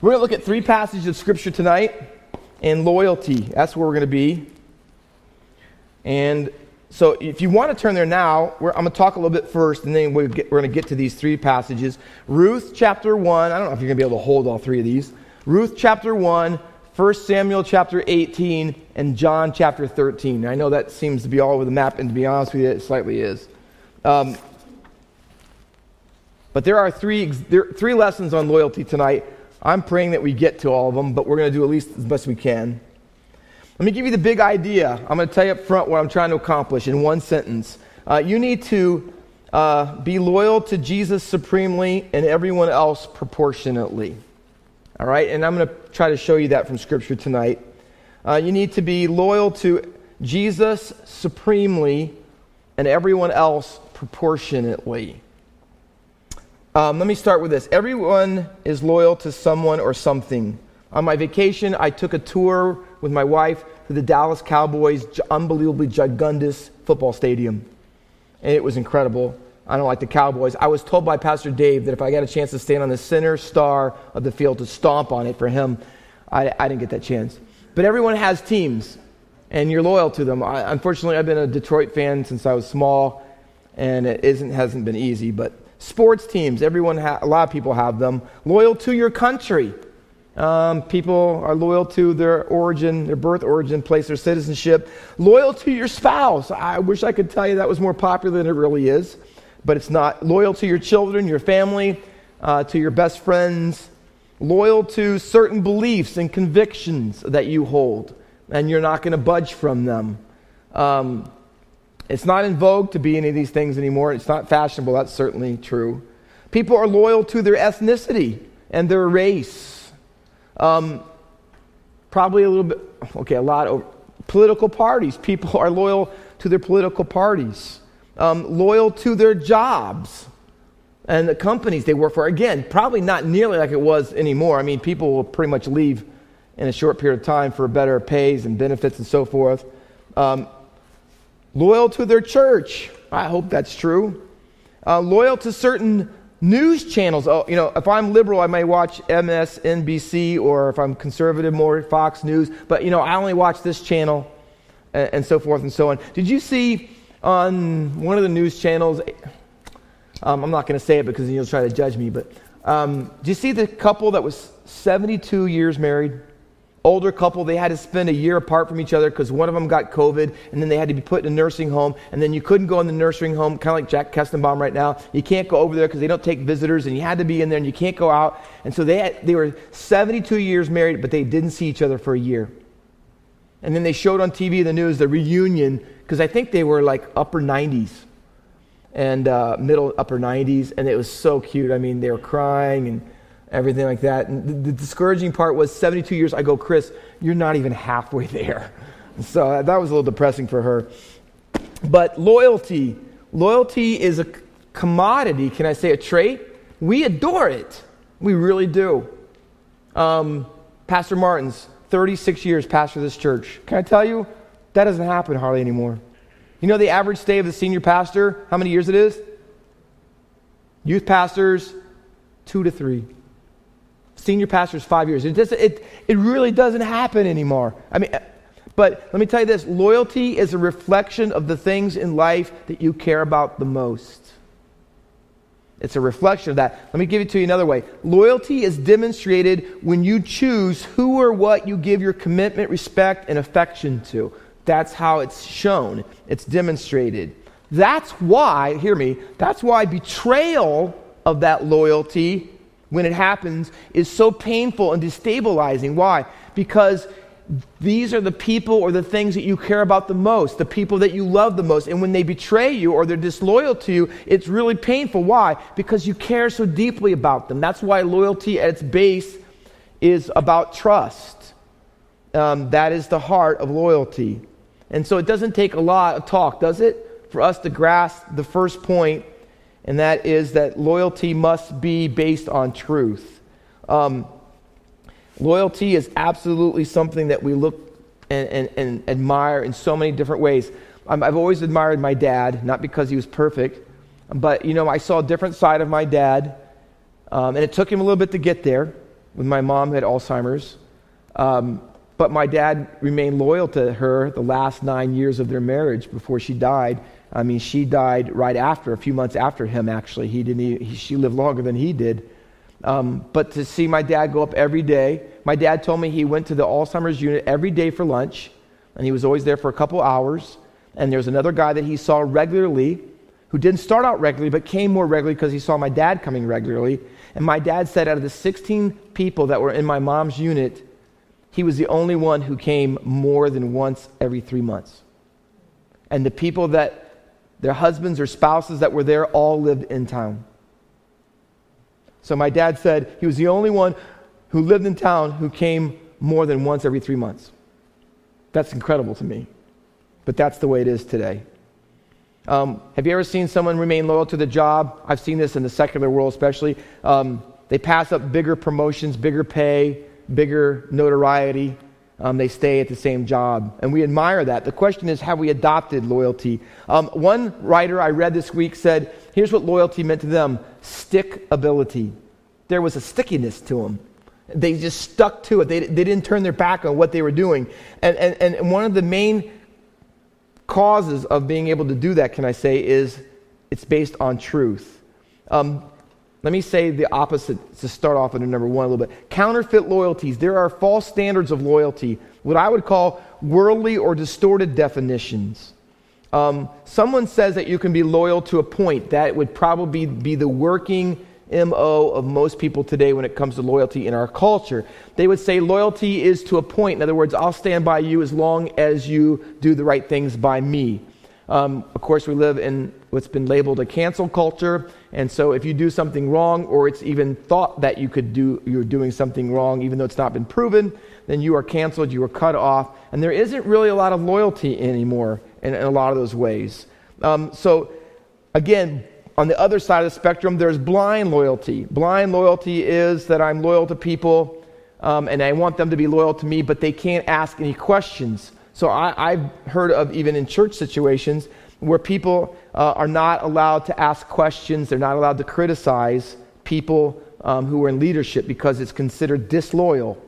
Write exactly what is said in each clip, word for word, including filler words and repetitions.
We're going to look at three passages of Scripture tonight, and loyalty. That's where we're going to be. And so if you want to turn there now, we're, I'm going to talk a little bit first, and then we'll get, we're going to get to these three passages. Ruth chapter one. I don't know if you're going to be able to hold all three of these. Ruth chapter one, First Samuel chapter eighteen, and John chapter thirteen. I know that seems to be all over the map, and to be honest with you, it slightly is. Um, but there are three, there are three lessons on loyalty tonight. I'm praying that we get to all of them, but we're going to do at least as best we can. Let me give you the big idea. I'm going to tell you up front what I'm trying to accomplish in one sentence. Uh, you need to uh, be loyal to Jesus supremely and everyone else proportionately. All right? And I'm going to try to show you that from Scripture tonight. Uh, you need to be loyal to Jesus supremely and everyone else proportionately. Um, let me start with this. Everyone is loyal to someone or something. On my vacation, I took a tour with my wife to the Dallas Cowboys' unbelievably gigundous football stadium. And it was incredible. I don't like the Cowboys. I was told by Pastor Dave that if I got a chance to stand on the center star of the field to stomp on it for him, I, I didn't get that chance. But everyone has teams, and you're loyal to them. I, unfortunately, I've been a Detroit fan since I was small, and it isn't, hasn't been easy, but... Sports teams, everyone, ha- a lot of people have them. Loyal to your country. Um, people are loyal to their origin, their birth origin, place, their citizenship. Loyal to your spouse. I wish I could tell you that was more popular than it really is, but it's not. Loyal to your children, your family, uh, to your best friends. Loyal to certain beliefs and convictions that you hold, and you're not going to budge from them. Um It's not in vogue to be any of these things anymore. It's not fashionable. That's certainly true. People are loyal to their ethnicity and their race. Um, probably a little bit, okay, a lot of political parties. People are loyal to their political parties. Um, loyal to their jobs and the companies they work for. Again, probably not nearly like it was anymore. I mean, people will pretty much leave in a short period of time for better pays and benefits and so forth. Um, Loyal to their church. I hope that's true. Uh, loyal to certain news channels. Oh, you know, if I'm liberal, I may watch M S N B C, or if I'm conservative, more Fox News. But, you know, I only watch this channel, and, and so forth and so on. Did you see on one of the news channels, um, I'm not going to say it because you'll try to judge me, but um, did you see the couple that was seventy-two years married? Older couple, they had to spend a year apart from each other because one of them got COVID, and then they had to be put in a nursing home, and then you couldn't go in the nursing home, kind of like Jack Kestenbaum right now. You can't go over there because they don't take visitors, and you had to be in there, and you can't go out. And so they had, they were seventy-two years married, but they didn't see each other for a year. And then they showed on T V, the news, the reunion, because I think they were like upper nineties, and uh, middle upper nineties, and it was so cute. I mean, they were crying and everything like that. And the, the discouraging part was seventy-two years. I go, Chris, you're not even halfway there. So that was a little depressing for her. But loyalty. Loyalty is a commodity. Can I say a trait? We adore it. We really do. Um, Pastor Martins, thirty-six years pastor of this church. Can I tell you? That doesn't happen hardly anymore. You know the average stay of the senior pastor, how many years it is? Youth pastors, two to three. Senior pastors, five years. It just, it it really doesn't happen anymore. I mean, but let me tell you this. Loyalty is a reflection of the things in life that you care about the most. It's a reflection of that. Let me give it to you another way. Loyalty is demonstrated when you choose who or what you give your commitment, respect, and affection to. That's how it's shown. It's demonstrated. That's why, hear me, that's why betrayal of that loyalty, when it happens, is so painful and destabilizing. Why? Because these are the people or the things that you care about the most, the people that you love the most. And when they betray you or they're disloyal to you, it's really painful. Why? Because you care so deeply about them. That's why loyalty at its base is about trust. Um, that is the heart of loyalty. And so it doesn't take a lot of talk, does it, for us to grasp the first point, and that is that loyalty must be based on truth. Um, loyalty is absolutely something that we look and, and, and admire in so many different ways. Um, I've always admired my dad, not because he was perfect, but, you know, I saw a different side of my dad, um, and it took him a little bit to get there. when my mom had Alzheimer's. Um, but my dad remained loyal to her the last nine years of their marriage before she died. I mean, she died right after, a few months after him, actually. He didn't. He, she lived longer than he did. Um, but to see my dad go up every day, my dad told me he went to the Alzheimer's unit every day for lunch, and he was always there for a couple hours. And there was another guy that he saw regularly who didn't start out regularly but came more regularly because he saw my dad coming regularly. And my dad said out of the sixteen people that were in my mom's unit, he was the only one who came more than once every three months. And the people that their husbands or spouses that were there all lived in town. So my dad said he was the only one who lived in town who came more than once every three months. That's incredible to me. But that's the way it is today. Um, have you ever seen someone remain loyal to the job? I've seen this in the secular world especially. Um, they pass up bigger promotions, bigger pay, bigger notoriety. Um, they stay at the same job. And we admire that. The question is, have we adopted loyalty? Um, one writer I read this week said, here's what loyalty meant to them. Stickability. There was a stickiness to them. They just stuck to it. They, they didn't turn their back on what they were doing. And, and, and one of the main causes of being able to do that, can I say, is it's based on truth. Um, Let me say the opposite to start off under number one a little bit. Counterfeit loyalties. There are false standards of loyalty, what I would call worldly or distorted definitions. Um, someone says that you can be loyal to a point. That would probably be the working M O of most people today when it comes to loyalty in our culture. They would say loyalty is to a point. In other words, I'll stand by you as long as you do the right things by me. Um, of course, we live in what's been labeled a cancel culture, and so if you do something wrong, or it's even thought that you could do, you're doing something wrong, even though it's not been proven, then you are canceled, you are cut off, and there isn't really a lot of loyalty anymore in, in a lot of those ways. Um, so, again, on the other side of the spectrum, there's blind loyalty. Blind loyalty is that I'm loyal to people, um, and I want them to be loyal to me, but they can't ask any questions. So I, I've heard of even in church situations where people uh, are not allowed to ask questions. They're not allowed to criticize people um, who are in leadership because it's considered disloyal.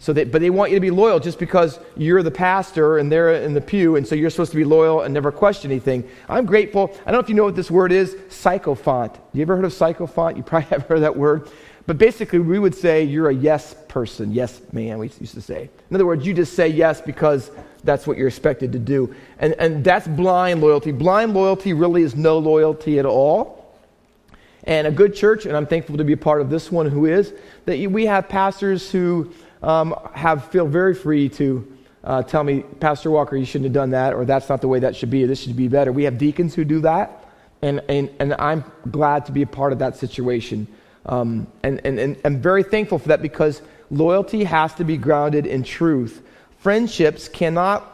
So, they, but they want you to be loyal just because you're the pastor and they're in the pew, and so you're supposed to be loyal and never question anything. I'm grateful. I don't know if you know what this word is, sycophant. You ever heard of sycophant? You probably haven't heard that word. But basically, we would say you're a yes person, yes man, we used to say. In other words, you just say yes because that's what you're expected to do. And and that's blind loyalty. Blind loyalty really is no loyalty at all. And a good church, and I'm thankful to be a part of this one who is, that we have pastors who um, have feel very free to uh, tell me, Pastor Walker, you shouldn't have done that, or that's not the way that should be, or this should be better. We have deacons who do that, and, and, and I'm glad to be a part of that situation. Um, and, and, and I'm very thankful for that because loyalty has to be grounded in truth. Friendships cannot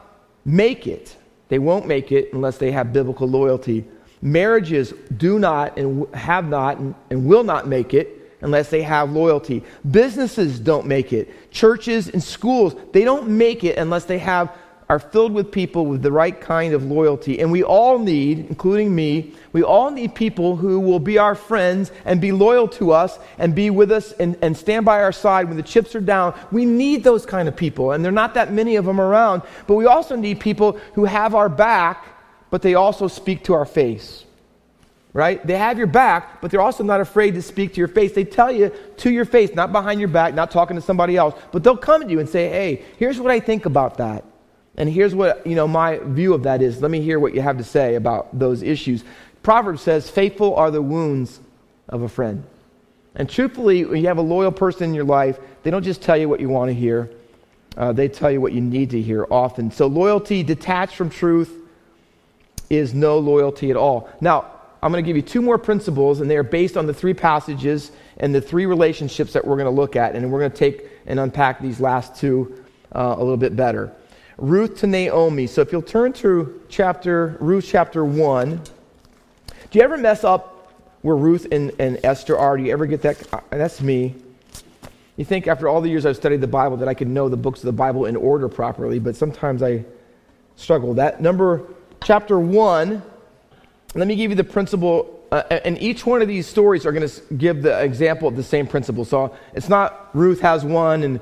make it. They won't make it unless they have biblical loyalty. Marriages do not and have not and will not make it unless they have loyalty. Businesses don't make it. Churches and schools, they don't make it unless they have are filled with people with the right kind of loyalty. And we all need, including me, we all need people who will be our friends and be loyal to us and be with us and, and stand by our side when the chips are down. We need those kind of people, and there are not that many of them around. But we also need people who have our back, but they also speak to our face. Right? They have your back, but they're also not afraid to speak to your face. They tell you to your face, not behind your back, not talking to somebody else. But they'll come to you and say, hey, here's what I think about that. And here's what, you know, my view of that is. Let me hear what you have to say about those issues. Proverbs says, faithful are the wounds of a friend. And truthfully, when you have a loyal person in your life, they don't just tell you what you want to hear. Uh, they tell you what you need to hear often. So loyalty detached from truth is no loyalty at all. Now, I'm going to give you two more principles, and they are based on the three passages and the three relationships that we're going to look at. And we're going to take and unpack these last two uh, a little bit better. Ruth to Naomi. So if you'll turn to chapter Ruth chapter one. Do you ever mess up where Ruth and, and Esther are? Do you ever get that? That's me. You think after all the years I've studied the Bible that I could know the books of the Bible in order properly, but sometimes I struggle. That number, chapter one, let me give you the principle Uh, and each one of these stories are going to give the example of the same principle. So it's not Ruth has one and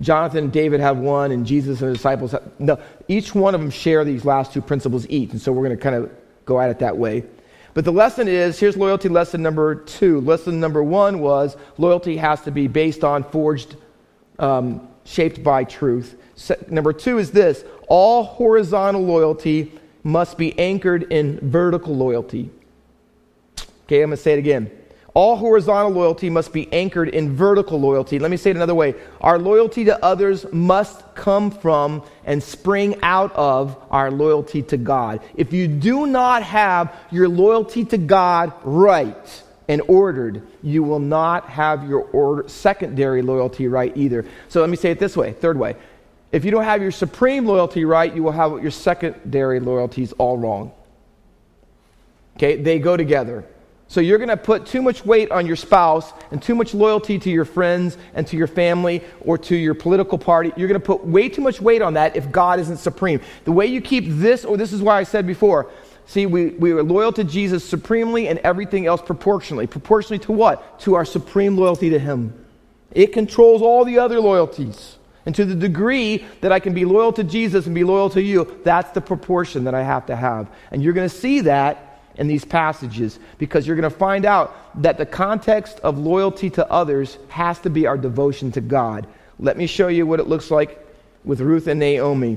Jonathan and David have one and Jesus and the disciples have, no, each one of them share these last two principles each. And so we're going to kind of go at it that way. But the lesson is, here's loyalty lesson number two. Lesson number one was loyalty has to be based on, forged, um, shaped by truth. So, number two is this, all horizontal loyalty must be anchored in vertical loyalty. Okay, I'm going to say it again. All horizontal loyalty must be anchored in vertical loyalty. Let me say it another way. Our loyalty to others must come from and spring out of our loyalty to God. If you do not have your loyalty to God right and ordered, you will not have your order, secondary loyalty right either. So let me say it this way, third way. If you don't have your supreme loyalty right, you will have your secondary loyalties all wrong. Okay, they go together. So you're going to put too much weight on your spouse and too much loyalty to your friends and to your family or to your political party. You're going to put way too much weight on that if God isn't supreme. The way you keep this, or this is why I said before, see, we, we are loyal to Jesus supremely and everything else proportionally. Proportionally to what? To our supreme loyalty to Him. It controls all the other loyalties. And to the degree that I can be loyal to Jesus and be loyal to you, that's the proportion that I have to have. And you're going to see that in these passages, because you're going to find out that the context of loyalty to others has to be our devotion to God. Let me show you what it looks like with Ruth and Naomi.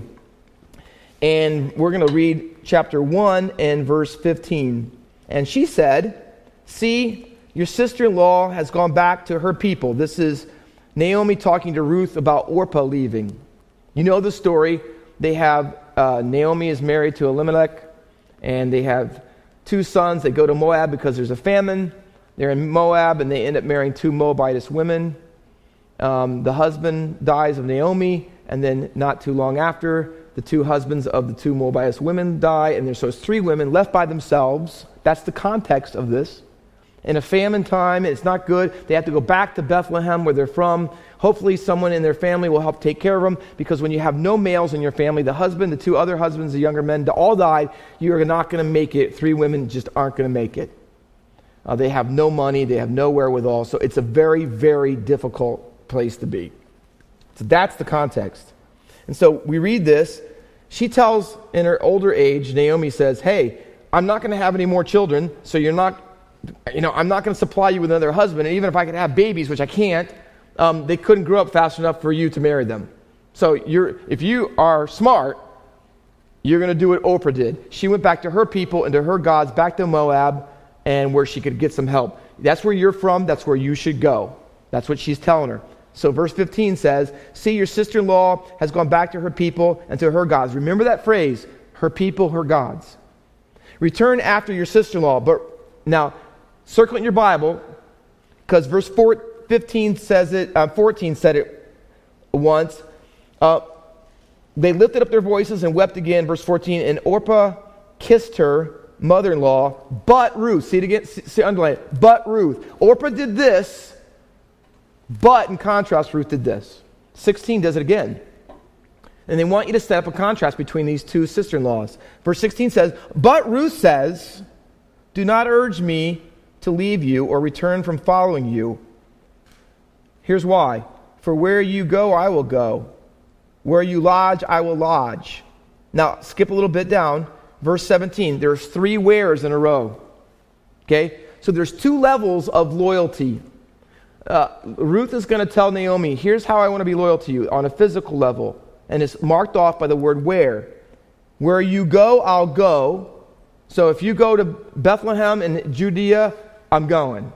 And we're going to read chapter one and verse fifteen. And she said, "See, your sister-in-law has gone back to her people." This is Naomi talking to Ruth about Orpah leaving. You know the story. They have, uh, Naomi is married to Elimelech, and they have two sons. They go to Moab because there's a famine. They're in Moab, and they end up marrying two Moabitess women. Um, the husband dies of Naomi, and then not too long after, the two husbands of the two Moabitess women die, and there's, so it's three women left by themselves. That's the context of this. In a famine time, it's not good. They have to go back to Bethlehem where they're from. Hopefully someone in their family will help take care of them, because when you have no males in your family, the husband, the two other husbands, the younger men, all died, you're not going to make it. Three women just aren't going to make it. Uh, they have no money. They have no wherewithal. So it's a very, very difficult place to be. So that's the context. And so we read this. She tells, in her older age, Naomi says, "Hey, I'm not going to have any more children, so you're not... You know, I'm not going to supply you with another husband. And even if I could have babies, which I can't, um, they couldn't grow up fast enough for you to marry them. So you're, if you are smart, you're going to do what Orpah did." She went back to her people and to her gods, back to Moab, and where she could get some help. That's where you're from. That's where you should go. That's what she's telling her. So verse fifteen says, "See, your sister-in-law has gone back to her people and to her gods." Remember that phrase, her people, her gods. "Return after your sister-in-law." But now, circle it in your Bible, because verse four, fifteen says it, uh, fourteen said it once. Uh, they lifted up their voices and wept again, verse fourteen, "And Orpah kissed her mother-in-law, but Ruth," see it again, see, underline it, "but Ruth." Orpah did this, but in contrast, Ruth did this. sixteen does it again. And they want you to set up a contrast between these two sister-in-laws. Verse sixteen says, "But Ruth says, 'Do not urge me to leave you or return from following you.' Here's why. 'For where you go, I will go. Where you lodge, I will lodge.'" Now, skip a little bit down. Verse seventeen. There's three wheres in a row. Okay? So there's two levels of loyalty. Uh, Ruth is going to tell Naomi, here's how I want to be loyal to you on a physical level. And it's marked off by the word where. Where you go, I'll go. So if you go to Bethlehem in Judea, I'm going.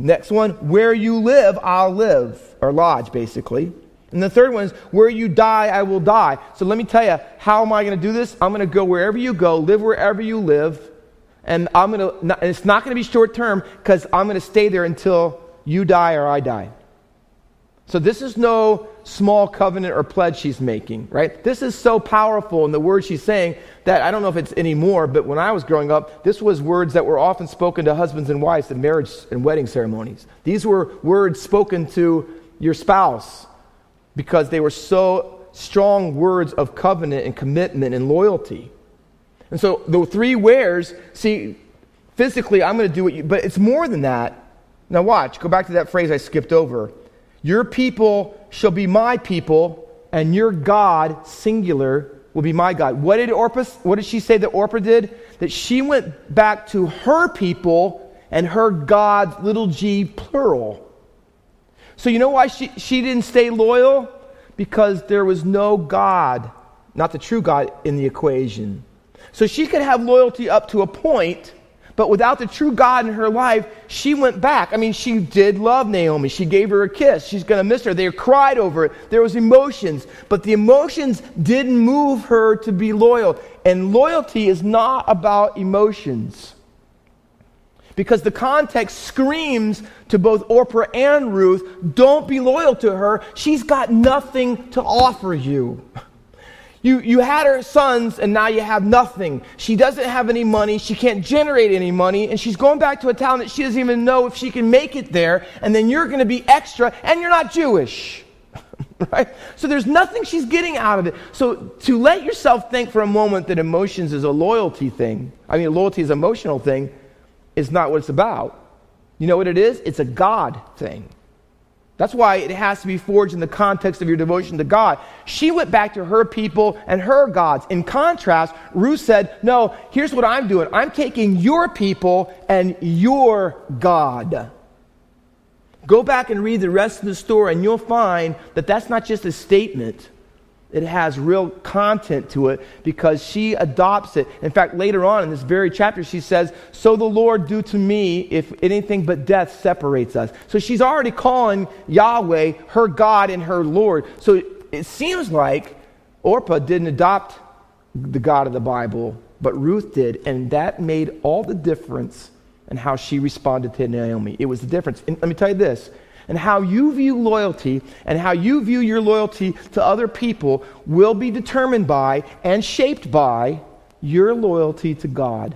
Next one, where you live, I'll live, or lodge, basically. And the third one is, where you die, I will die. So let me tell you, how am I going to do this? I'm going to go wherever you go, live wherever you live, and I'm going to. It's not going to be short term, because I'm going to stay there until you die or I die. So this is no small covenant or pledge she's making, right? This is so powerful in the words she's saying that I don't know if it's anymore, but when I was growing up, this was words that were often spoken to husbands and wives at marriage and wedding ceremonies. These were words spoken to your spouse because they were so strong words of covenant and commitment and loyalty. And so the three wheres, see, physically, I'm going to do what you... But it's more than that. Now watch. Go back to that phrase I skipped over. Your people shall be my people, and your God, singular, will be my God. What did Orpah, what did she say that Orpah did? That she went back to her people and her God's little g, plural. So you know why she, she didn't stay loyal? Because there was no God, not the true God, in the equation. So she could have loyalty up to a point, but without the true God in her life, she went back. I mean, she did love Naomi. She gave her a kiss. She's going to miss her. They cried over it. There was emotions, but the emotions didn't move her to be loyal. And loyalty is not about emotions. Because the context screams to both Orpah and Ruth, don't be loyal to her. She's got nothing to offer you. You, you had her sons, and now you have nothing. She doesn't have any money. She can't generate any money. And she's going back to a town that she doesn't even know if she can make it there. And then you're going to be extra, and you're not Jewish. Right? So there's nothing she's getting out of it. So to let yourself think for a moment that emotions is a loyalty thing, I mean, loyalty is an emotional thing, is not what it's about. You know what it is? It's a God thing. That's why it has to be forged in the context of your devotion to God. She went back to her people and her gods. In contrast, Ruth said, no, here's what I'm doing. I'm taking your people and your God. Go back and read the rest of the story, and you'll find that that's not just a statement. It has real content to it because she adopts it. In fact, later on in this very chapter, she says, so the Lord do to me if anything but death separates us. So she's already calling Yahweh her God and her Lord. So it, it seems like Orpah didn't adopt the God of the Bible, but Ruth did. And that made all the difference in how she responded to Naomi. It was the difference. And let me tell you this. And how you view loyalty and how you view your loyalty to other people will be determined by and shaped by your loyalty to God.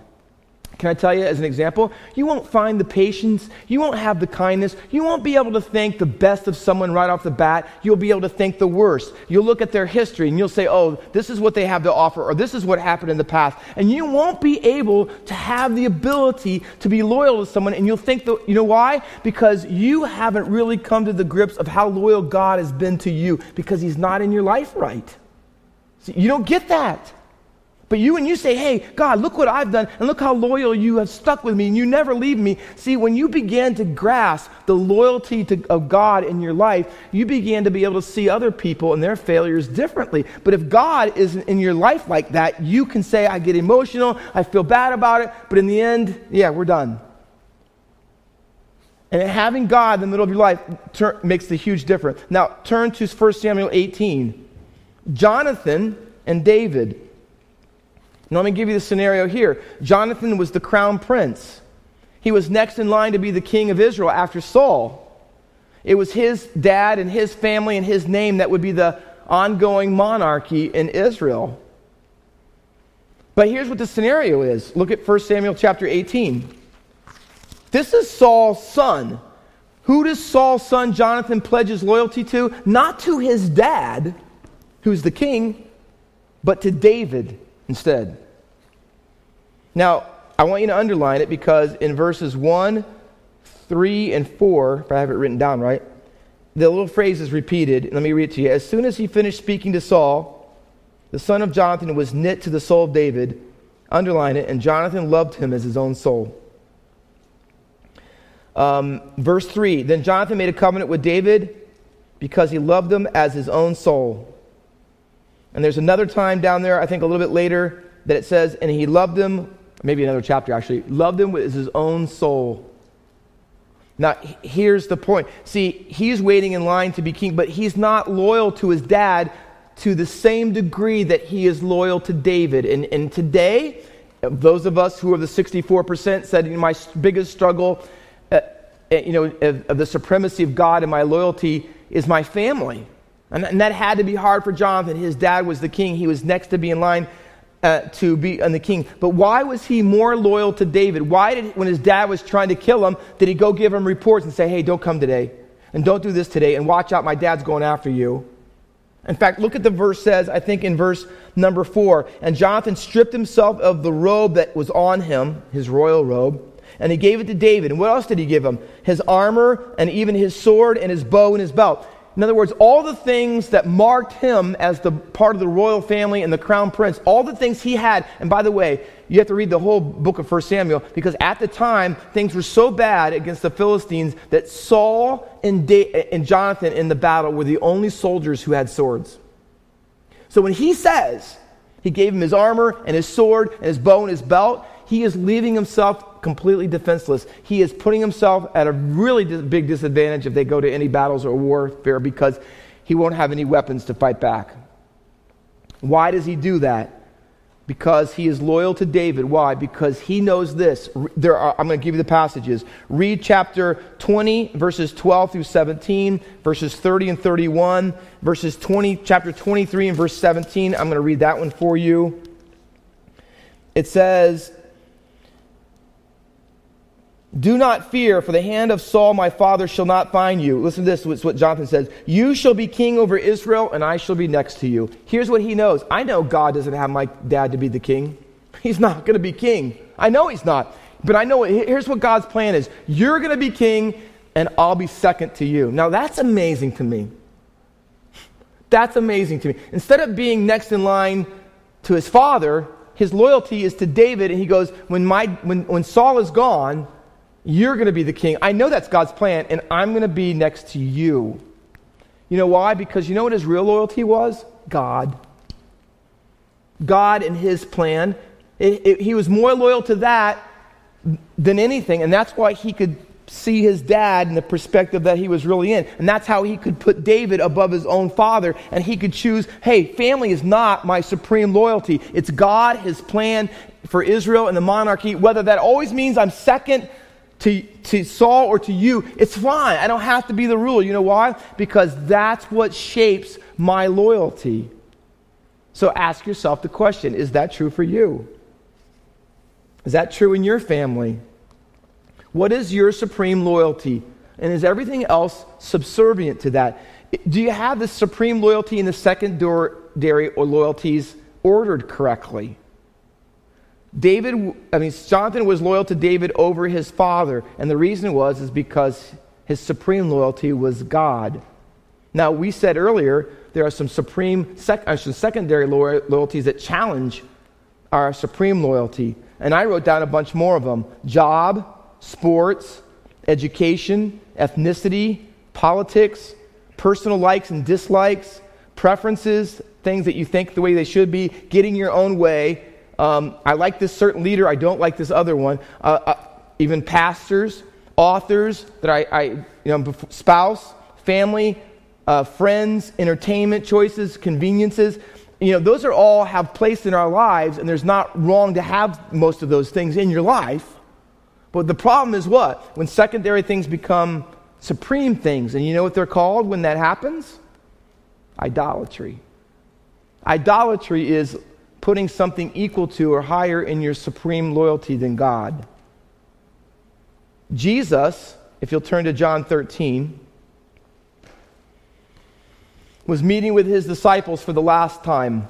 Can I tell you as an example? You won't find the patience. You won't have the kindness. You won't be able to think the best of someone right off the bat. You'll be able to think the worst. You'll look at their history and you'll say, oh, this is what they have to offer, or this is what happened in the past. And you won't be able to have the ability to be loyal to someone. And you'll think, the, you know why? Because you haven't really come to the grips of how loyal God has been to you, because he's not in your life right. See, you don't get that. But you, when you say, hey, God, look what I've done, and look how loyal you have stuck with me, and you never leave me. See, when you began to grasp the loyalty to, of God in your life, you began to be able to see other people and their failures differently. But if God isn't in your life like that, you can say, I get emotional, I feel bad about it, but in the end, yeah, we're done. And having God in the middle of your life tur- makes a huge difference. Now, turn to First Samuel eighteen. Jonathan and David. Now, let me give you the scenario here. Jonathan was the crown prince. He was next in line to be the king of Israel after Saul. It was his dad and his family and his name that would be the ongoing monarchy in Israel. But here's what the scenario is. Look at First Samuel chapter eighteen. This is Saul's son. Who does Saul's son Jonathan pledge his loyalty to? Not to his dad, who's the king, but to David instead. Now, I want you to underline it, because in verses one, three, and four, if I have it written down right, the little phrase is repeated. Let me read it to you. As soon as he finished speaking to Saul, the son of Jonathan was knit to the soul of David. Underline it. And Jonathan loved him as his own soul. Um, verse three, then Jonathan made a covenant with David because he loved him as his own soul. And there's another time down there, I think a little bit later, that it says, and he loved him, maybe another chapter actually, loved him with his own soul. Now, here's the point. See, he's waiting in line to be king, but he's not loyal to his dad to the same degree that he is loyal to David. And, and today, those of us who are the sixty-four percent said, you know, my biggest struggle uh, you know, of, of the supremacy of God and my loyalty is my family. And that had to be hard for Jonathan. His dad was the king. He was next to be in line uh, to be on the king. But why was he more loyal to David? Why did, when his dad was trying to kill him, did he go give him reports and say, hey, don't come today, and don't do this today, and watch out, my dad's going after you? In fact, look at the verse says, I think in verse number four, and Jonathan stripped himself of the robe that was on him, his royal robe, and he gave it to David. And what else did he give him? His armor and even his sword and his bow and his belt. In other words, all the things that marked him as the part of the royal family and the crown prince, all the things he had. And by the way, you have to read the whole book of First Samuel, because at the time, things were so bad against the Philistines that Saul and, da- and Jonathan in the battle were the only soldiers who had swords. So when he says he gave him his armor and his sword and his bow and his belt, he is leaving himself completely defenseless. He is putting himself at a really big disadvantage if they go to any battles or warfare, because he won't have any weapons to fight back. Why does he do that? Because he is loyal to David. Why? Because he knows this. There are, I'm going to give you the passages. Read chapter twenty, verses twelve through seventeen, verses thirty and thirty-one, verses twenty, chapter twenty-three and verse seventeen. I'm going to read that one for you. It says, do not fear, for the hand of Saul my father shall not find you. Listen to this, it's what Jonathan says. You shall be king over Israel, and I shall be next to you. Here's what he knows. I know God doesn't have my dad to be the king. He's not going to be king. I know he's not. But I know, here's what God's plan is. You're going to be king, and I'll be second to you. Now that's amazing to me. That's amazing to me. Instead of being next in line to his father, his loyalty is to David, and he goes, when my when, when Saul is gone, you're going to be the king. I know that's God's plan, and I'm going to be next to you. You know why? Because you know what his real loyalty was? God. God and his plan. It, it, he was more loyal to that than anything, and that's why he could see his dad in the perspective that he was really in. And that's how he could put David above his own father, and he could choose, hey, family is not my supreme loyalty. It's God, his plan for Israel and the monarchy. Whether that always means I'm second To, to Saul or to you, it's fine. I don't have to be the ruler. You know why? Because that's what shapes my loyalty. So ask yourself the question, is that true for you? Is that true in your family? What is your supreme loyalty? And is everything else subservient to that? Do you have the supreme loyalty and the secondary or loyalties ordered correctly? David, I mean, Jonathan was loyal to David over his father. And the reason was is because his supreme loyalty was God. Now, we said earlier, there are some supreme, sec, uh, some secondary lo- loyalties that challenge our supreme loyalty. And I wrote down a bunch more of them. Job, sports, education, ethnicity, politics, personal likes and dislikes, preferences, things that you think the way they should be, getting your own way. Um, I like this certain leader, I don't like this other one. Uh, uh, even pastors, authors, that I, I you know, spouse, family, uh, friends, entertainment choices, conveniences. You know, those are all have place in our lives, and there's not wrong to have most of those things in your life. But the problem is what? When secondary things become supreme things, and you know what they're called when that happens? Idolatry. Idolatry is putting something equal to or higher in your supreme loyalty than God. Jesus, if you'll turn to John thirteen, was meeting with his disciples for the last time.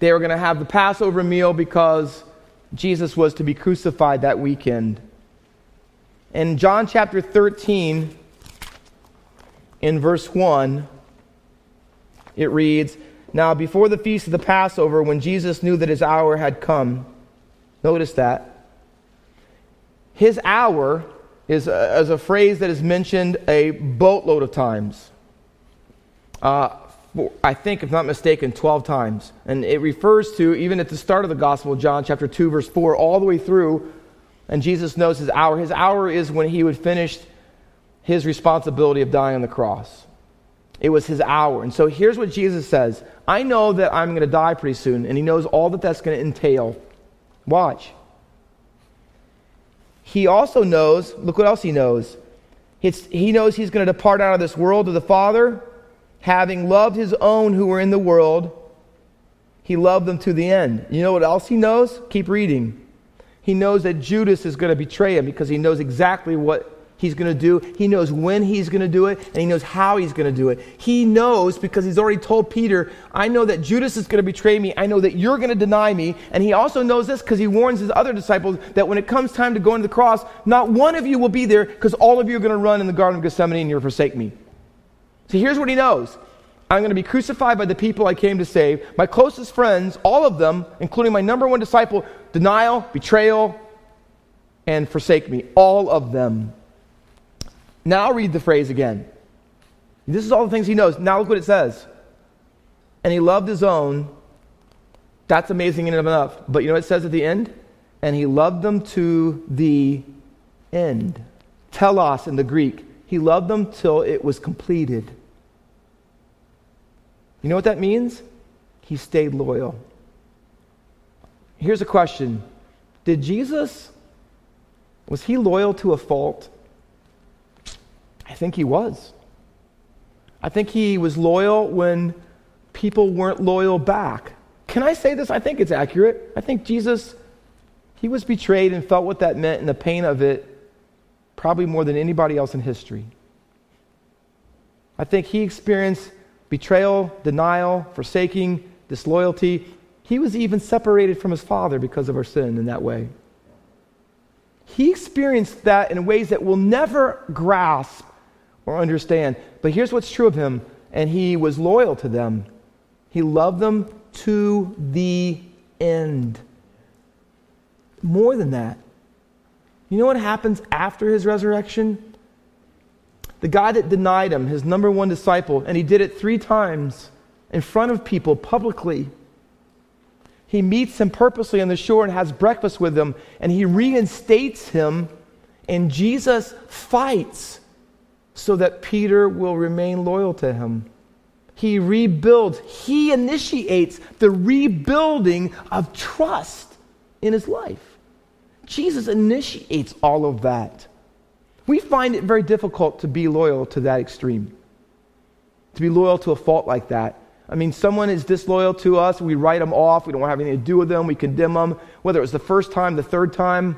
They were going to have the Passover meal because Jesus was to be crucified that weekend. In John chapter thirteen, in verse one, it reads, now, before the feast of the Passover, when Jesus knew that his hour had come, notice that. His hour is a, is a phrase that is mentioned a boatload of times. Uh, for, I think, if not mistaken, twelve times. And it refers to, even at the start of the Gospel of John, chapter two, verse four, all the way through, and Jesus knows his hour. His hour is when he would finish his responsibility of dying on the cross. It was his hour. And so here's what Jesus says. I know that I'm going to die pretty soon. And he knows all that that's going to entail. Watch. He also knows, look what else he knows. It's, he knows he's going to depart out of this world to the Father, having loved his own who were in the world. He loved them to the end. You know what else he knows? Keep reading. He knows that Judas is going to betray him, because he knows exactly what he's going to do. He knows when he's going to do it, and he knows how he's going to do it. He knows because he's already told Peter, I know that Judas is going to betray me. I know that you're going to deny me. And he also knows this because he warns his other disciples that when it comes time to go into the cross, not one of you will be there because all of you are going to run in the Garden of Gethsemane and you'll forsake me. So here's what he knows. I'm going to be crucified by the people I came to save. My closest friends, all of them, including my number one disciple, denial, betrayal, and forsake me. All of them. Now I'll read the phrase again. This is all the things he knows. Now look what it says. And he loved his own. That's amazing in and of itself. But you know what it says at the end? And he loved them to the end. Telos in the Greek. He loved them till it was completed. You know what that means? He stayed loyal. Here's a question. Did Jesus, was he loyal to a fault? I think he was. I think he was loyal when people weren't loyal back. Can I say this? I think it's accurate. I think Jesus, he was betrayed and felt what that meant and the pain of it probably more than anybody else in history. I think he experienced betrayal, denial, forsaking, disloyalty. He was even separated from his Father because of our sin in that way. He experienced that in ways that we'll never grasp or understand. But here's what's true of him. And he was loyal to them. He loved them to the end. More than that. You know what happens after his resurrection? The guy that denied him, his number one disciple, and he did it three times in front of people publicly. He meets him purposely on the shore and has breakfast with him, and he reinstates him, and Jesus fights so that Peter will remain loyal to him. He rebuilds, he initiates the rebuilding of trust in his life. Jesus initiates all of that. We find it very difficult to be loyal to that extreme, to be loyal to a fault like that. I mean, someone is disloyal to us, we write them off, we don't want to have anything to do with them, we condemn them, whether it was the first time, the third time.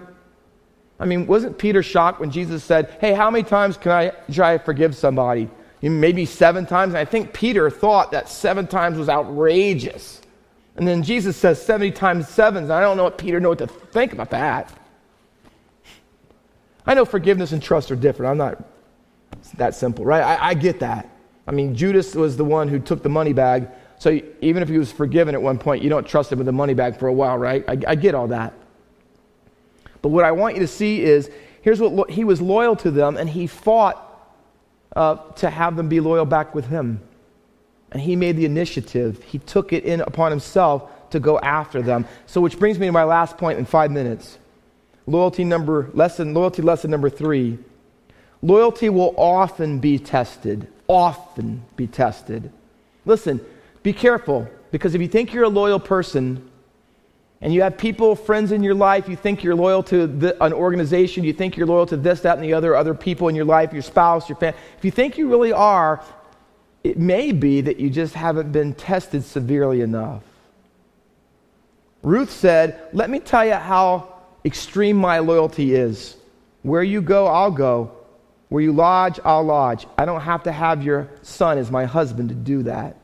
I mean, wasn't Peter shocked when Jesus said, hey, how many times can I try to forgive somebody? Maybe seven times? And I think Peter thought that seven times was outrageous. And then Jesus says seventy times seven, and I don't know what Peter knew what to think about that. I know forgiveness and trust are different. I'm not that simple, right? I, I get that. I mean, Judas was the one who took the money bag. So even if he was forgiven at one point, you don't trust him with the money bag for a while, right? I, I get all that. But what I want you to see is, here's what lo- he was loyal to them, and he fought uh, to have them be loyal back with him. And he made the initiative. He took it in upon himself to go after them. So which brings me to my last point in five minutes. Loyalty number lesson, loyalty lesson number three. Loyalty will often be tested. Often be tested. Listen, be careful, because if you think you're a loyal person and you have people, friends in your life, you think you're loyal to the, an organization, you think you're loyal to this, that, and the other, other people in your life, your spouse, your family. If you think you really are, it may be that you just haven't been tested severely enough. Ruth said, let me tell you how extreme my loyalty is. Where you go, I'll go. Where you lodge, I'll lodge. I don't have to have your son as my husband to do that.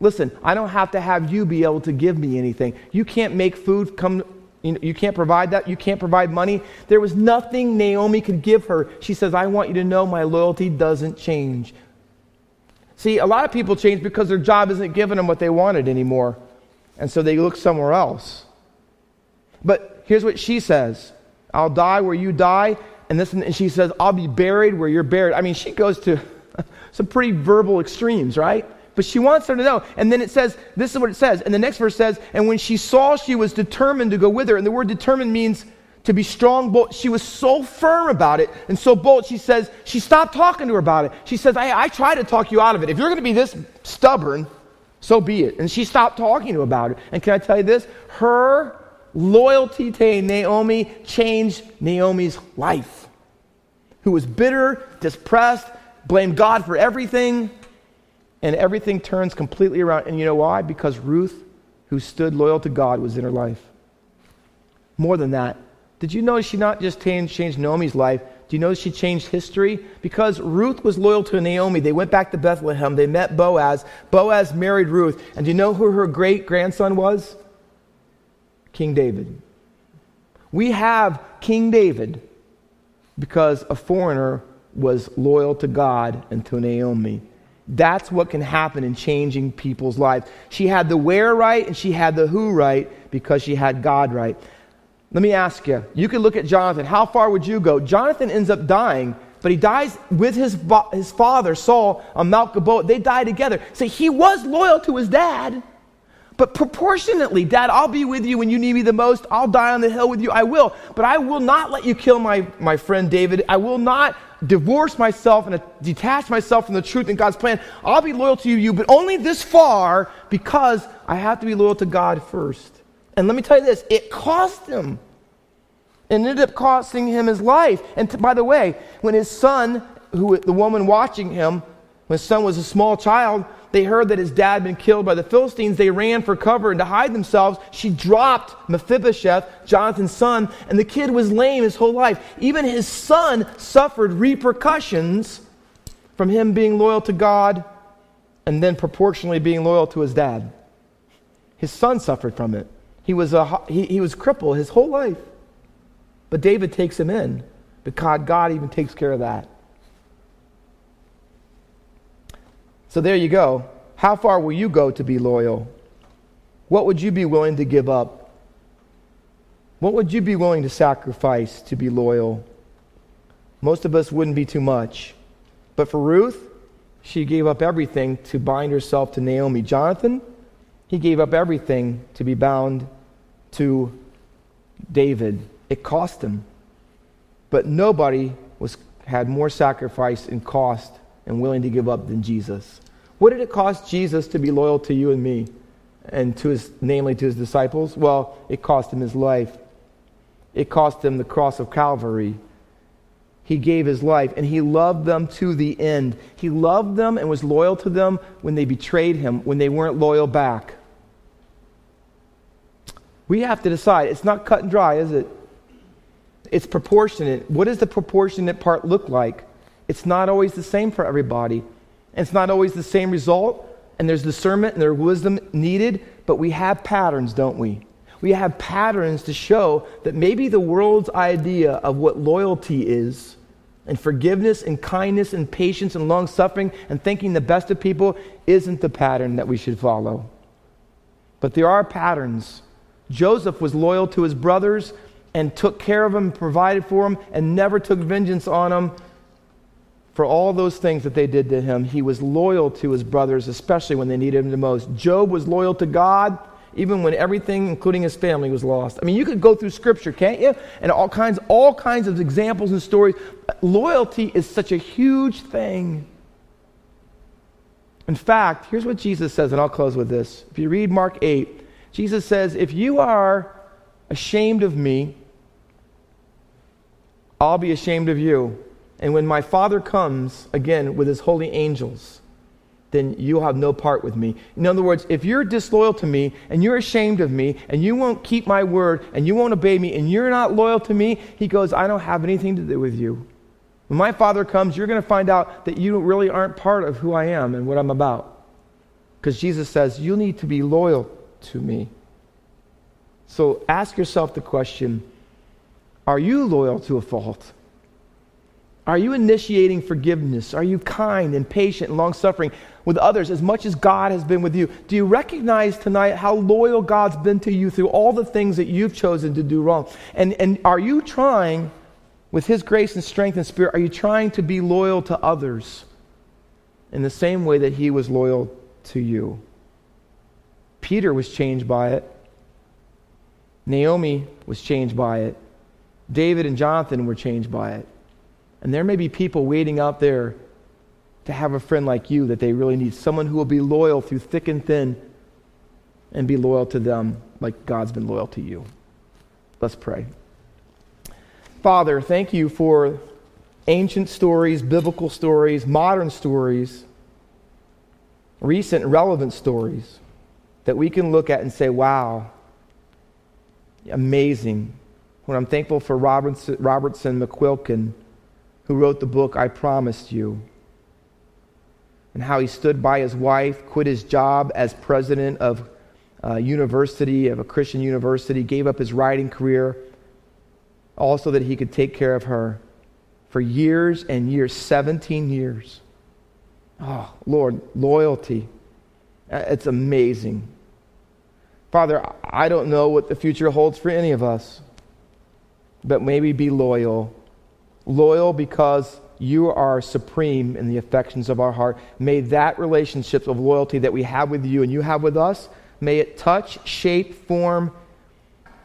Listen, I don't have to have you be able to give me anything. You can't make food come, you know, you can't provide that. You can't provide money. There was nothing Naomi could give her. She says, I want you to know my loyalty doesn't change. See, a lot of people change because their job isn't giving them what they wanted anymore. And so they look somewhere else. But here's what she says. I'll die where you die. And this, and she says, I'll be buried where you're buried. I mean, she goes to some pretty verbal extremes, right? But she wants her to know. And then it says, this is what it says. And the next verse says, and when she saw, she was determined to go with her. And the word determined means to be strong, bold. She was so firm about it and so bold. She says, she stopped talking to her about it. She says, I, I try to talk you out of it. If you're going to be this stubborn, so be it. And she stopped talking to her about it. And can I tell you this? Her loyalty to Naomi changed Naomi's life, who was bitter, depressed, blamed God for everything, and everything turns completely around. And you know why? Because Ruth, who stood loyal to God, was in her life. More than that, did you know she not just changed Naomi's life, Do you notice she changed history? Because Ruth was loyal to Naomi. They went back to Bethlehem. They met Boaz. Boaz married Ruth. And do you know who her great-grandson was? King David. We have King David because a foreigner was loyal to God and to Naomi. That's what can happen in changing people's lives. She had the where right and she had the who right because she had God right. Let me ask you, you could look at Jonathan. How far would you go? Jonathan ends up dying, but he dies with his his father, Saul, on Mount Gilboa. They die together. So he was loyal to his dad, but proportionately, Dad, I'll be with you when you need me the most. I'll die on the hill with you. I will, but I will not let you kill my, my friend David. I will not divorce myself and detach myself from the truth and God's plan. I'll be loyal to you, but only this far because I have to be loyal to God first. And let me tell you this, it cost him. It ended up costing him his life. And t- by the way, when his son, who the woman watching him, when his son was a small child, they heard that his dad had been killed by the Philistines. They ran for cover and to hide themselves. She dropped Mephibosheth, Jonathan's son, and the kid was lame his whole life. Even his son suffered repercussions from him being loyal to God and then proportionally being loyal to his dad. His son suffered from it. He was a he, he was crippled his whole life. But David takes him in because God even takes care of that. So there you go. How far will you go to be loyal? What would you be willing to give up? What would you be willing to sacrifice to be loyal? Most of us wouldn't be too much. But for Ruth, she gave up everything to bind herself to Naomi. Jonathan, he gave up everything to be bound to David. It cost him. But nobody was had more sacrifice and cost and willing to give up than Jesus. What did it cost Jesus to be loyal to you and me and to his, namely to his disciples? Well, it cost him his life. It cost him the cross of Calvary. He gave his life, and he loved them to the end. He loved them and was loyal to them when they betrayed him, when they weren't loyal back. We have to decide. It's not cut and dry, is it? It's proportionate. What does the proportionate part look like? It's not always the same for everybody. It's not always the same result, and there's discernment and there's wisdom needed, but we have patterns, don't we? We have patterns to show that maybe the world's idea of what loyalty is, and forgiveness and kindness and patience and long-suffering and thinking the best of people isn't the pattern that we should follow. But there are patterns. Joseph was loyal to his brothers and took care of them, provided for them, and never took vengeance on them for all those things that they did to him. He was loyal to his brothers, especially when they needed him the most. Job was loyal to God, even when everything, including his family, was lost. I mean, you could go through Scripture, can't you? And all kinds, all kinds of examples and stories. Loyalty is such a huge thing. In fact, here's what Jesus says, and I'll close with this. If you read Mark eight, Jesus says, if you are ashamed of me, I'll be ashamed of you. And when my Father comes, again, with his holy angels, then you'll have no part with me. In other words, if you're disloyal to me, and you're ashamed of me, and you won't keep my word, and you won't obey me, and you're not loyal to me, he goes, I don't have anything to do with you. When my Father comes, you're going to find out that you really aren't part of who I am and what I'm about. Because Jesus says, you need to be loyal to me. So ask yourself the question, are you loyal to a fault? Are you initiating forgiveness? Are you kind and patient and long-suffering with others as much as God has been with you? Do you recognize tonight how loyal God's been to you through all the things that you've chosen to do wrong? And and are you trying, with his grace and strength and spirit, are you trying to be loyal to others in the same way that he was loyal to you? Peter was changed by it. Naomi was changed by it. David and Jonathan were changed by it. And there may be people waiting out there to have a friend like you that they really need, someone who will be loyal through thick and thin and be loyal to them like God's been loyal to you. Let's pray. Father, thank you for ancient stories, biblical stories, modern stories, recent relevant stories that we can look at and say, wow, amazing. When I'm thankful for Robertson, Robertson McQuilkin, who wrote the book, I Promised You, and how he stood by his wife, quit his job as president of a university, of a Christian university, gave up his writing career, all so that he could take care of her for years and years, seventeen years. Oh, Lord, loyalty. It's amazing. Father, I don't know what the future holds for any of us, but maybe be loyal. Loyal because you are supreme in the affections of our heart. May that relationship of loyalty that we have with you and you have with us, may it touch, shape, form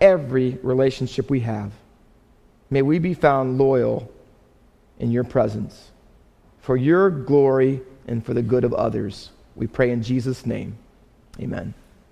every relationship we have. May we be found loyal in your presence. For your glory and for the good of others, we pray in Jesus' name. Amen.